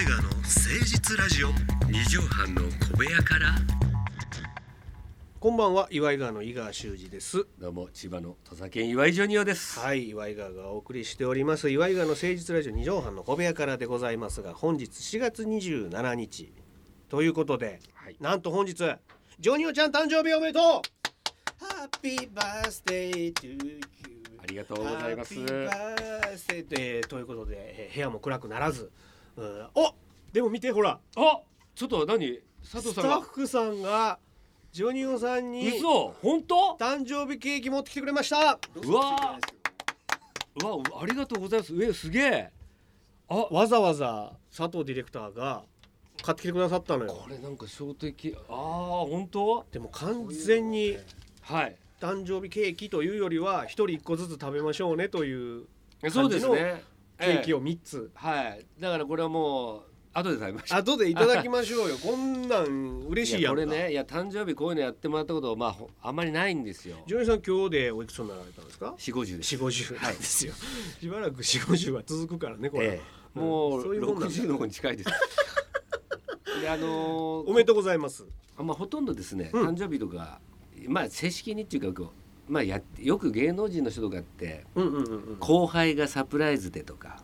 タイガーの誠実ラジオ二畳半の小部屋から。こんばんは、岩井川の井川修司です。どうも、千葉の土佐県岩井ジョニオです。はい、岩井川がお送りしております、岩井川の誠実ラジオ二畳半の小部屋からでございますが、本日4月27日ということで、はい、なんと本日ジョニオちゃん誕生日おめでとう。ハッピーバースデートゥーユー。ありがとうございます。ということで、部屋も暗くならず、お、でも見てほら、あ、ちょっと何、佐藤さんが、スタッフさんがジョニオさんに、嘘、本当？誕生日ケーキ持ってきてくれました。うわ、ありがとうございます。すげえ。あ、わざわざ佐藤ディレクターが買ってきてくださったのよ。これなんか衝撃。ああ、本当？でも完全に、はい。誕生日ケーキというよりは一人一個ずつ食べましょうねという感じのケーキを3つ、はい、だからこれはもう後で食べましょう、後でいただきましょうよこんなん嬉しいやんか。いやこれね、いや誕生日こういうのやってもらったことは、まあ、あんまりないんですよ。ジョニーさん今日でおいくつになられたんですか？ 4,50 です。 4,50 なんですよ、はい、しばらく 4,50 は続くからねこれ、もう60の方に近いですいや、おめでとうございます。まあ、ほとんどですね、誕生日とか、まあ、正式にっていうか、まあ、よく芸能人の人とかって、後輩がサプライズでとか、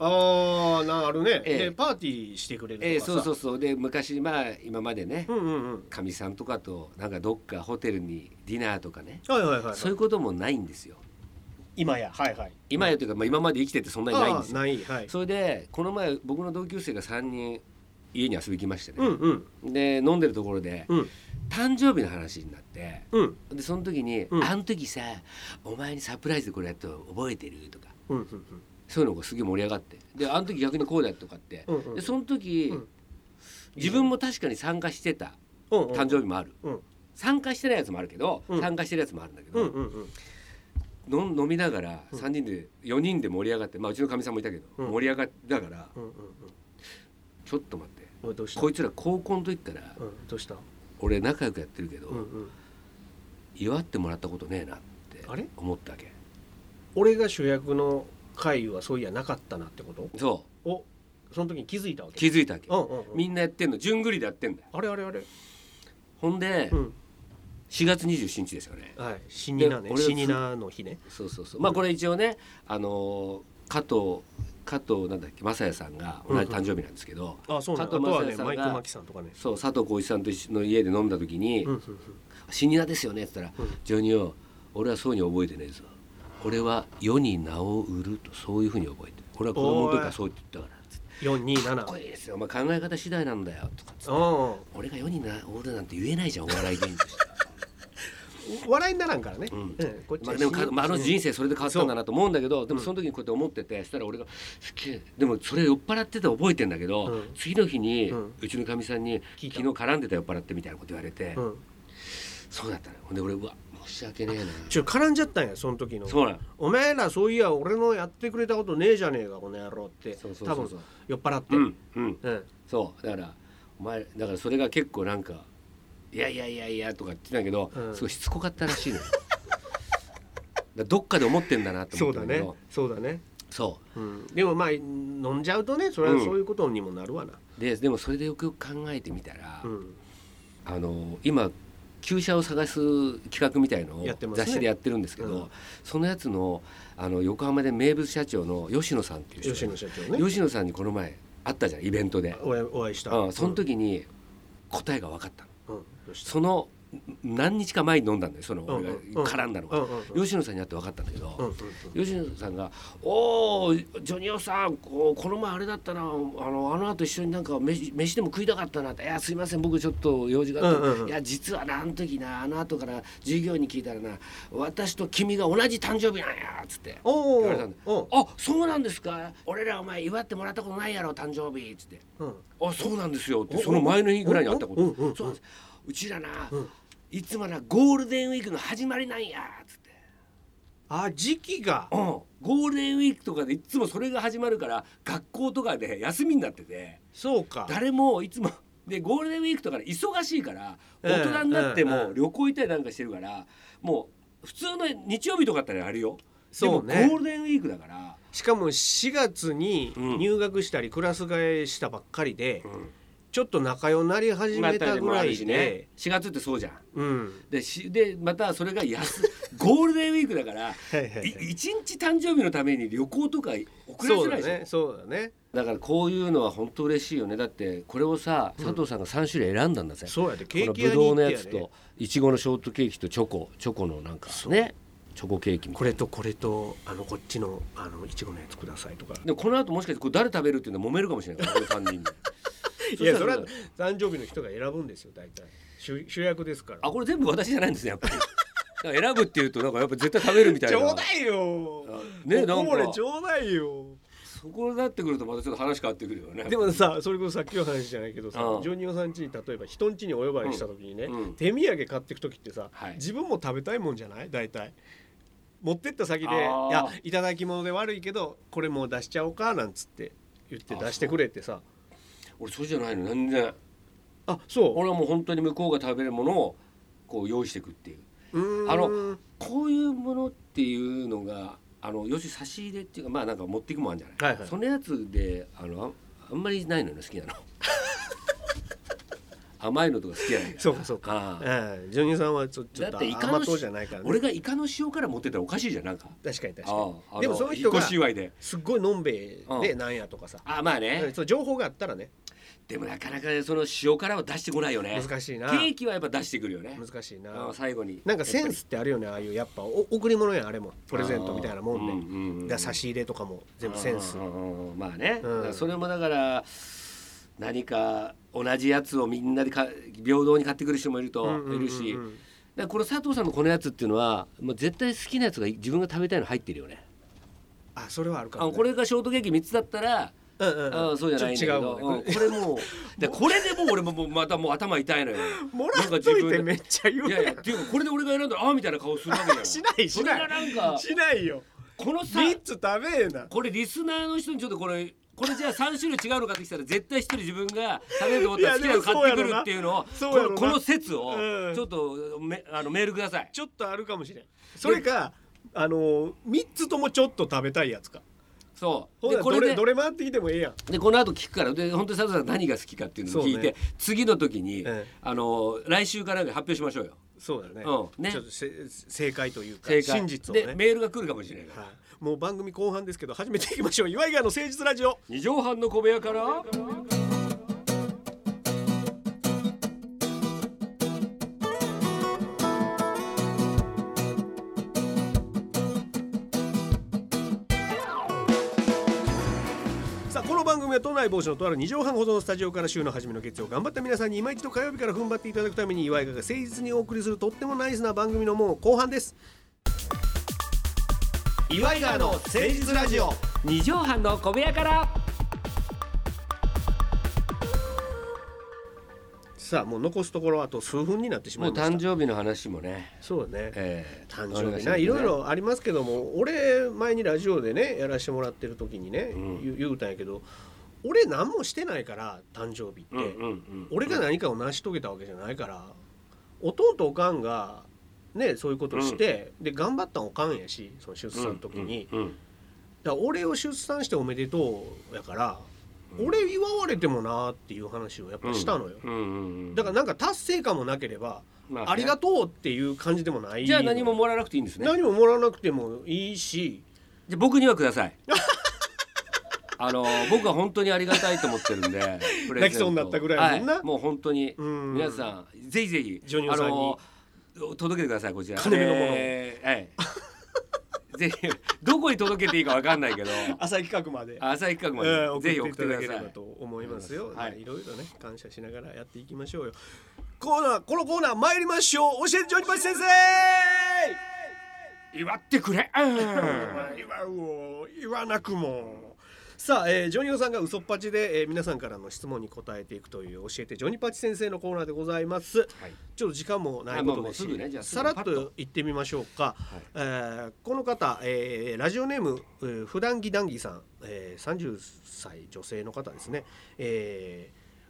あー、あるね、でパーティーしてくれるとかさ、そうで昔、まあ、今までね、かみさんとかとなんかどっかホテルにディナーとかね、そういうこともないんですよ今や、今やというか、まあ、今まで生きててそんなにないんですよ。それでこの前僕の同級生が3人家に遊びに来ましてね、で飲んでるところで、誕生日の話になって、でその時に、あの時さ、お前にサプライズでこれやったの覚えてるとか、そういうのがすげえ盛り上がって、であの時逆にこうだとかって、でその時、自分も確かに参加してた、誕生日もある、参加してないやつもあるけど、参加してるやつもあるんだけど、飲みながら3人で4人で盛り上がって、まあうちのかみさんもいたけど、盛り上がったから、ちょっと待って、こいつら高校の時から、どうした？俺仲良くやってるけど、祝ってもらったことねえなって思ったわけ。俺が主役の会はそういやなかったなってこと？そう。お、その時に気づいたわけ？気づいたわけ、みんなやってんの、順繰りでやってんだよ。あれほんで、4月27日ですよね。はい、死になね、死になの日ね。そう、まあこれ一応ね、加藤なんだっけ、正也さんが同じ誕生日なんですけど、加藤正也さんが、マイクマキさんとかね、そう佐藤浩市さんとの家で飲んだ時に、死に名ですよねって言ったら、ジョニオ、俺はそうに覚えてねえぞ。俺は世に名を売ると、そういうふうに覚えてる。俺は子供の時からそうって言ったから。427。かっこいいですよ。まあ、考え方次第なんだよとかつって。俺が世に名を売るなんて言えないじゃん、お笑い芸人として。笑いにならんからね、あの人生それで変わったんだなと思うんだけど、でもその時にこうやって思ってて、したら俺がすっげえ、でもそれ酔っ払ってて覚えてんだけど、次の日に、うちのかみさんに昨日絡んでた酔っ払ってみたいなこと言われて、そうだったね。ほんで俺、うわ、申し訳ねえな、絡んじゃったんやその時の。そうな、お前らそういや俺のやってくれたことねえじゃねえかこの野郎って。多分酔っ払って、そうだから、お前だからそれが結構なんか、いやとか言ってたけど、すごいしつこかったらしいのだ、どっかで思ってんだなと思ったけど。そうだねそう、でもまあ飲んじゃうとね、それはそういうことにもなるわな。でもそれでよくよく考えてみたら、今旧車を探す企画みたいのを雑誌でやってるんですけど、そのやつの、横浜で名物社長の吉野さんっていう人、吉野さんにこの前会ったじゃん、イベントでお会いした、その時に答えが分かったの。その何日か前に飲んだんだよ、その俺が絡んだのが、吉野さんに会って分かったんだけど、吉野さんが「おージョニオさん、この前あれだったな、あの後一緒になんか 飯でも食いたかったな」って「いやすいません、僕ちょっと用事があって、いや実はな、あの時な、あの後から授業に聞いたらな、私と君が同じ誕生日なんや」っつって言われたんで、あ、そうなんですか、俺らお前祝ってもらったことないやろ誕生日」っつって「あ、そうなんですよ」って、その前の日ぐらいに会ったこと、そうなんです、うちらな、いつもなゴールデンウィークの始まりなんやっつって、あ、時期が、ゴールデンウィークとかでいつもそれが始まるから、学校とかで休みになってて、そうか、誰もいつもでゴールデンウィークとかで忙しいから、大人になっても旅行行ったりなんかしてるから、もう普通の日曜日とかだったらあるよ、でもゴールデンウィークだからしかも4月に入学したりクラス替えしたばっかりで、うん、ちょっと仲良くなり始めたぐらいで、ね、4月ってそうじゃん、うん、でまたそれがゴールデンウィークだからはいはい、はい、1日誕生日のために旅行とか遅れづらいじゃん。そうだね。だからこういうのは本当嬉しいよね。だってこれをさ、佐藤さんが3種類選んだんだぜ、うん、そうやでケーキ屋に行ってやね、このぶどうのやつといちごのショートケーキとチョコのなんかねチョコケーキみたいな、これとこっちのいちごのやつくださいとか。でもこの後もしかしてこれ誰食べるっていうのは揉めるかもしれないからこの3人でいやそれは誕生日の人が選ぶんですよ。大体 主役ですから。あ、これ全部私じゃないんですねやっぱり選ぶっていうとなんかやっぱ絶対食べるみたいなちょうだいよ、ね、なんかこれちょうだいよ。そこになってくるとまたちょっと話変わってくるよね。でもさ、それこそさっきの話じゃないけどさ、ジョニオさん家に例えば人ん家にお呼ばれした時にね、うんうん、手土産買ってく時ってさ、はい、自分も食べたいもんじゃない。大体持ってった先でいただき物で悪いけどこれもう出しちゃおうかなんつって言って出してくれってさ。俺それじゃないの全然。あ、そう。俺はもう本当に向こうが食べるものをこう用意していくっていう。こういうものっていうのが要するに差し入れっていうか、まあなんか持っていくもんあるんじゃない、はいはい、そのやつであんまりないのよ好きなの甘いのとか好きやないから。そうか、ジョニーさんはちょっと甘党じゃないからね。俺がイカの塩から持ってたらおかしいじゃんなんか。確かにでもその人がすっごいのんべえでなんやとかさ、あ、まあね、そう情報があったらね。でもなかなかその塩辛は出してこないよね。難しいな。ケーキはやっぱ出してくるよね。難しいな。最後になんかセンスってあるよね。ああいうやっぱ贈り物やんあれもプレゼントみたいなもんで、ね、うんうん、差し入れとかも全部センス。まあね、うん、それもだから何か同じやつをみんなで平等に買ってくる人もいるといるし、だからこの佐藤さんのこのやつっていうのはもう絶対好きなやつが自分が食べたいの入ってるよね。あ、それはあるかも、ね、これがショートケーキ3つだったら、あ、そうじゃないんだけど、ね、これもうでこれでもう俺もまたもう頭痛いのよもらっといてめっちゃ言うやん。いやっていうかこれで俺が選んだらあみたいな顔するわけだよしないよ。このさ3つ食べえな。これリスナーの人にちょっとこれじゃあ3種類違うの買ってきたら絶対一人自分が食べると思ったら好きなの買ってくるっていうのをこの説をちょっとメールください。ちょっとあるかもしれん。それか3つともちょっと食べたいやつか。そうでこれでどれ回ってきてもええやん。でこの後聞くからで本当に佐藤さん何が好きかっていうのを聞いて、ね、次の時に、来週から発表しましょうよ。そうだね、うん、ね、ちょっと正解というか真実をねでメールが来るかもしれないから、はい、もう番組後半ですけど始めていきましょう。岩井川の誠実ラジオ2畳半の小部屋から都内某所のとある2畳半ほどのスタジオから週の初めの月曜頑張った皆さんに今一度火曜日から踏ん張っていただくために岩井が誠実にお送りするとってもナイスな番組のもう後半です。岩井川の誠実ラジオ2畳半の小部屋から。さあもう残すところあと数分になってしまいました。もう誕生日の話もね。そうね、誕生日ないろいろありますけども、俺前にラジオでねやらしてもらってる時にね、うん、言うたんやけど俺何もしてないから誕生日って、俺が何かを成し遂げたわけじゃないから、弟おかんがねそういうことして、で頑張ったおかんやしその出産の時に、だから俺を出産しておめでとうやから、俺祝われてもなっていう話をやっぱしたのよ、だからなんか達成感もなければ、まあね、ありがとうっていう感じでもない。じゃあ何ももらわなくていいんですね。何ももらわなくてもいいし、じゃあ僕にはください僕は本当にありがたいと思ってるんで泣きそうになったぐらいもんな、はい、もう本当に皆さんぜひぜひジョニオさんに届けてくださいこちら金目のもの、はい、ぜひどこに届けていいか分かんないけど浅い企画まで、ぜひ送っていただければと思いますよ、はい、いろいろね感謝しながらやっていきましょうよ。このコーナー参りましょう。教えてジョニパチ先生祝ってくれ言わなくも。さあ、ジョニオさんが嘘っぱちで、皆さんからの質問に答えていくという教えてジョニパチ先生のコーナーでございます、はい、ちょっと時間もないことですし、ね、さらっと行ってみましょうか、はい、この方、ラジオネーム、普段木談義さん、30歳女性の方ですね、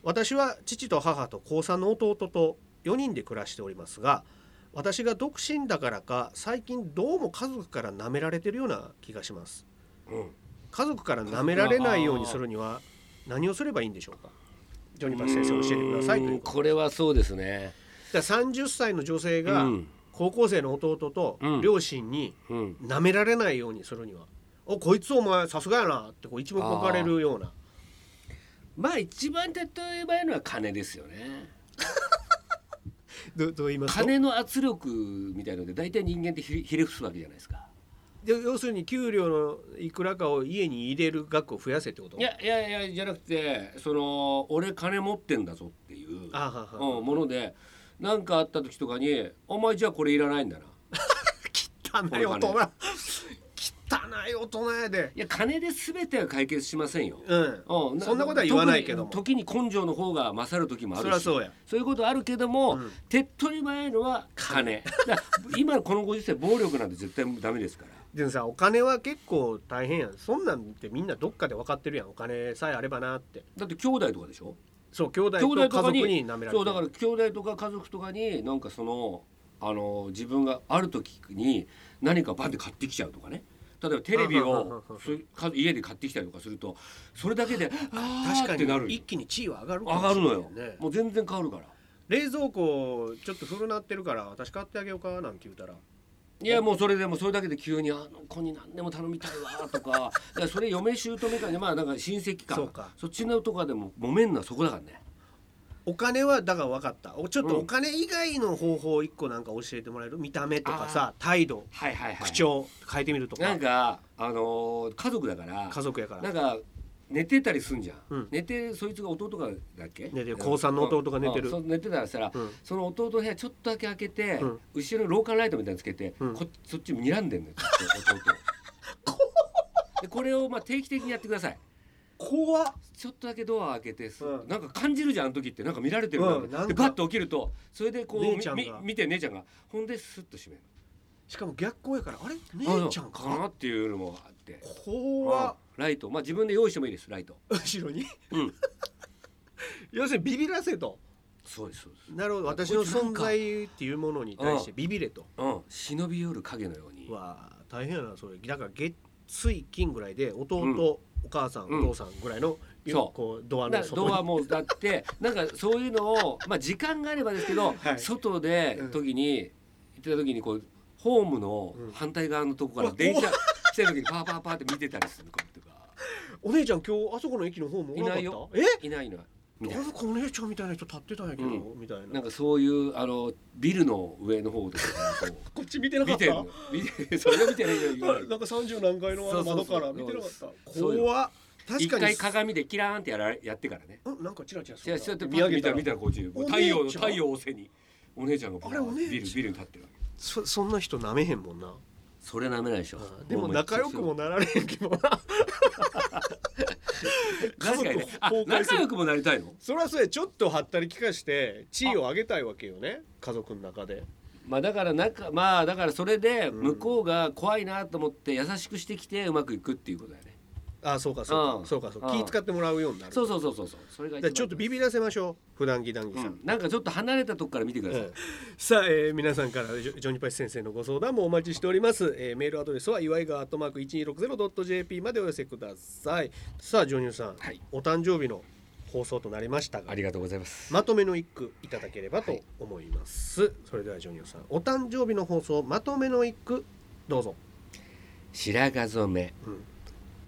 私は父と母と高3の弟と4人で暮らしておりますが私が独身だからか最近どうも家族から舐められてるような気がします、うん、家族から舐められないようにするには何をすればいいんでしょうか。ジョニーパス先生教えてくださいという これはそうですね。だから30歳の女性が高校生の弟と両親に舐められないようにするには、おこいつお前さすがやなってこう一目置かれるような。まあ一番手っ取り早いのは金ですよねどう言いますか。金の圧力みたいので大体人間ってひれ伏すわけじゃないですか。で要するに給料のいくらかを家に入れる額を増やせってこと。いやじゃなくて、その俺金持ってんだぞっていうもので、何かあった時とかにお前じゃあこれいらないんだな汚い大人汚い大人やで。いや金で全ては解決しませんよ、うんうん、そんなことは言わないけども、時に根性の方が勝る時もあるし、 そういうことあるけども、うん、手っ取り前のは金だ今このご時世暴力なんて絶対ダメですから。でもさお金は結構大変やん。そんなんってみんなどっかで分かってるやん。お金さえあればなって。だって兄弟とかでしょ。そう兄弟とかに舐められてる。そうだから兄弟とか家族とかになんかその自分がある時に何かバンって買ってきちゃうとかね。例えばテレビを家で買ってきたりとかするとそれだけで確かになる。一気に地位は上がるかもしれないよね。上がるのよ。もう全然変わるから。冷蔵庫ちょっと古なってるから私買ってあげようかなんて言うたら、いやもうそれでもそれだけで急にあの子に何でも頼みたいわとかそれ嫁姑かね、まあなんか親戚か そっちのとかでも揉めんのはそこだからね。お金はだから分かった。ちょっとお金以外の方法一個なんか教えてもらえる。見た目とかさ、態度、はいはいはい、口調変えてみるとか。なんか家族やからなんか寝てたりすんじゃん、うん、寝てそいつが弟がだっけ、寝て高3の弟が寝てる、うん、寝てたらしたら、うん、その弟の部屋ちょっとだけ開けて、うん、後ろの廊下ライトみたいなのつけて、うん、そっち睨んでんのよ弟でこれをまあ定期的にやってください。怖っ。ちょっとだけドア開けて、うん、なんか感じるじゃんあの時って、なんか見られてるなんかでバッと起きると、それでこう見て姉ちゃんがほんでスッと閉める。しかも逆光やからあれ姉ちゃんかなっていうのもあって、怖っ。ライトまあ自分で用意してもいいです。ライト後ろに、うん、要するにビビらせと。そうですなるほど。私の存在っていうものに対してビビれと、うん、忍び寄る影のように。わあ大変やなそれ。だから月水金ぐらいで弟、うんお母さん、お父さんぐらいの、うん、こうドアの外にドアもだってなんかそういうのを、まあ、時間があればですけど、はい、外で時に、うん、行ってた時にこうホームの反対側のとこから電車来た時にパーパーパーって見てたりすることかお姉ちゃん今日あそこの駅のホームおらなかった？いないよ。え？いないの。なんかお姉ちゃんみたいな人立ってたんやけど、うん、みたいな。なんかそういうビルの上の方とかこっち見てなかった？見てそれが見てないよなんか30何階の窓から見てなかった。怖っ。確かに一回鏡でキラーンってやってからね、なんかチラチラするから見たらこっち太陽を背にお姉ちゃんがビルに立ってる。そんな人舐めへんもんな。それ舐めないでしょ。でも仲良くもなられへんけどな確かにね、仲良くもなりたいの。それはそれちょっとはったりきかして地位を上げたいわけよね家族の中で。まあだからそれで向こうが怖いなと思って優しくしてきてうまくいくっていうことだよね。あそうか気使ってもらうようになる。そうそれが一番。ちょっとビビらせましょう普段着談義さん、うん、なんかちょっと離れたとこから見てください、うん、さあ、皆さんからジョニーパチ先生のご相談もお待ちしております、メールアドレスは祝いが@1260.jp までお寄せください。さあジョニーさん、はい、お誕生日の放送となりましたがありがとうございます。まとめの一句いただければと思います、はい、それではジョニーさんお誕生日の放送まとめの一句どうぞ。白髪染め、うん、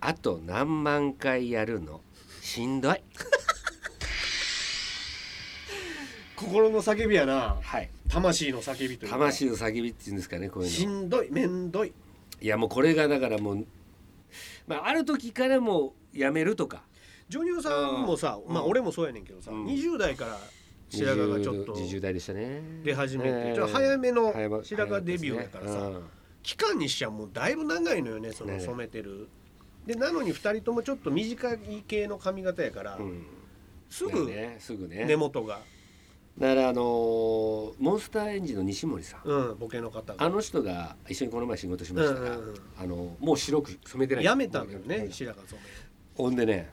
あと何万回やるのしんどい心の叫びやな、はい、魂の叫びというか魂の叫びっていうんですかねこういうの。しんどいめんどい。いやもうこれがだからもう、まあ、ある時からもうやめるとか。ジョニオさんもさ、まあ俺もそうやねんけどさ、うん、20代から白髪がちょっと20代でしたね出始めて、ちょっと早めの白髪デビューだからさ、ね、期間にしちゃもうだいぶ長いのよねその染めてる、ねでなのに2人ともちょっと短い系の髪型やから、うん、すぐね根元がだからモンスターエンジンの西森さん、うん、ボケの方があの人が一緒にこの前仕事しましたから、うんうんうん、もう白く染めてないやめたんだよね白髪染め。ほんでね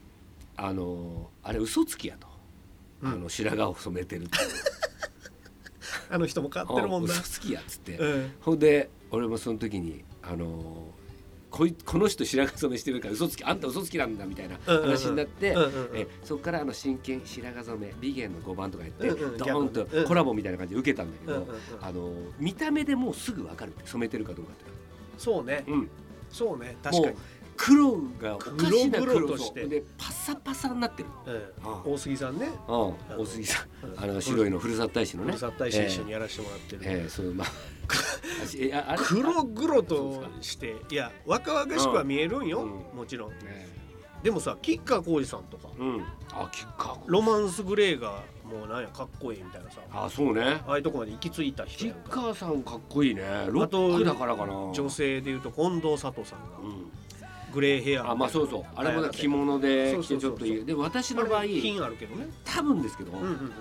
あれ嘘つきやと、うん、白髪を染めてるってあの人も買ってるもんだ好きやっつって、うん、ほんで俺もその時にこの人白髪染めしてるから嘘つきあんた嘘つきなんだみたいな話になって、うんうんうんうん、そっから真剣白髪染め美元の5番とか言って、うんうん、ドーンとコラボみたいな感じで受けたんだけど、うんうんうん、見た目でもうすぐ分かるって染めてるかどうかってそうね、うん、そうね確かに黒がおかしな黒としてでパサパサになってる、うん、大杉さんね、うん、大杉さん、うん、白いのふるさと大使のねふるさと大使一緒にやらせてもらってる、そうまあ黒々としていや若々しくは見えるんよ、うん、もちろん、でもさ吉川晃司さんとか、うん、あ吉川ロマンスグレーがもうなんやかっこいいみたいなさ そうねああいうとこまで行き着いた人やんか吉川さんかっこいいねロックだからかな女性でいうと近藤佐藤さんが、うんグレーヘアあ、まあそうそうあれも着物で着てちょっといいで私の場合金あるけどね多分ですけど、うんうんうん、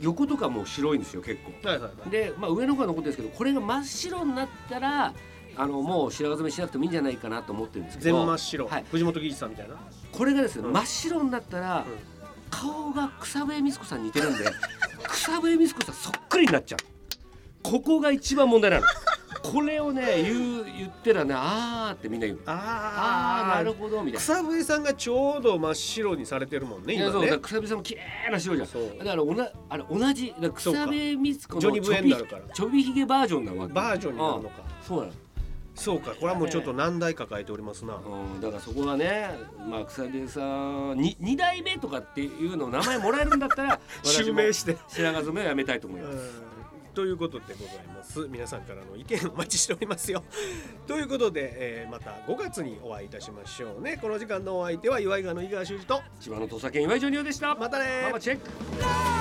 横とかもう白いんですよ結構、はいはいはい、で、まあ、上の方が残ってるんですけどこれが真っ白になったらもう白髪染めしなくてもいいんじゃないかなと思ってるんですけど全真っ白、はい、藤本義一さんみたいなこれがですね、うん、真っ白になったら、うん、顔が草笛光子さんに似てるんで草笛光子さんそっくりになっちゃうここが一番問題なのこれをね言ってらねあーってみんな言うあーなるほどみたいな草笛さんがちょうど真っ白にされてるもんね今ねそうだ草笛さんも綺麗な白じゃんだから同じだから草笛光子のちょびひげバージョンなわけバージョンになるのかそうかこれはもうちょっと難題抱えておりますな、うん、だからそこはね、まあ、草笛さん2代目とかっていうのを名前もらえるんだったら襲名して白髪染めをやめたいと思いますということでございます。皆さんからの意見お待ちしておりますよということで、また5月にお会いいたしましょうね。この時間のお相手は岩井川の井川修司と千葉の土佐犬岩井ジョニオでした。またね。ママチェック。